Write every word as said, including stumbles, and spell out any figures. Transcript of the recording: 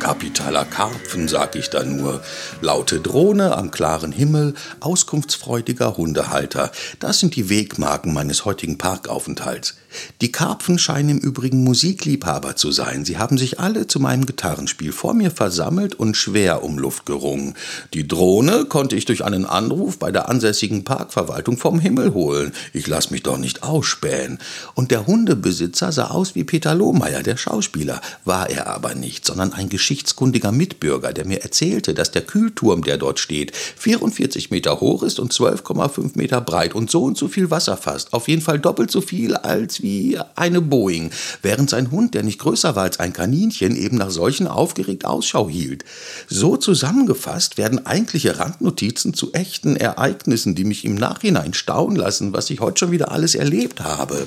Kapitaler Karpfen, sag ich da nur. Laute Drohne am klaren Himmel, auskunftsfreudiger Hundehalter. Das sind die Wegmarken meines heutigen Parkaufenthalts. Die Karpfen scheinen im Übrigen Musikliebhaber zu sein. Sie haben sich alle zu meinem Gitarrenspiel vor mir versammelt und schwer um Luft gerungen. Die Drohne konnte ich durch einen Anruf bei der ansässigen Parkverwaltung vom Himmel holen. Ich lass mich doch nicht ausspähen. Und der Hundebesitzer sah aus wie Peter Lohmeyer, der Schauspieler. War er aber nicht, sondern ein geschichtskundiger Mitbürger, der mir erzählte, dass der Kühlturm, der dort steht, vierundvierzig Meter hoch ist und zwölf Komma fünf Meter breit und so und so viel Wasser fasst. Auf jeden Fall doppelt so viel als wie eine Boeing, während sein Hund, der nicht größer war als ein Kaninchen, eben nach solchen aufgeregt Ausschau hielt. So zusammengefasst werden eigentliche Randnotizen zu echten Ereignissen, die mich im Nachhinein staunen lassen, was ich heute schon wieder alles erlebt habe.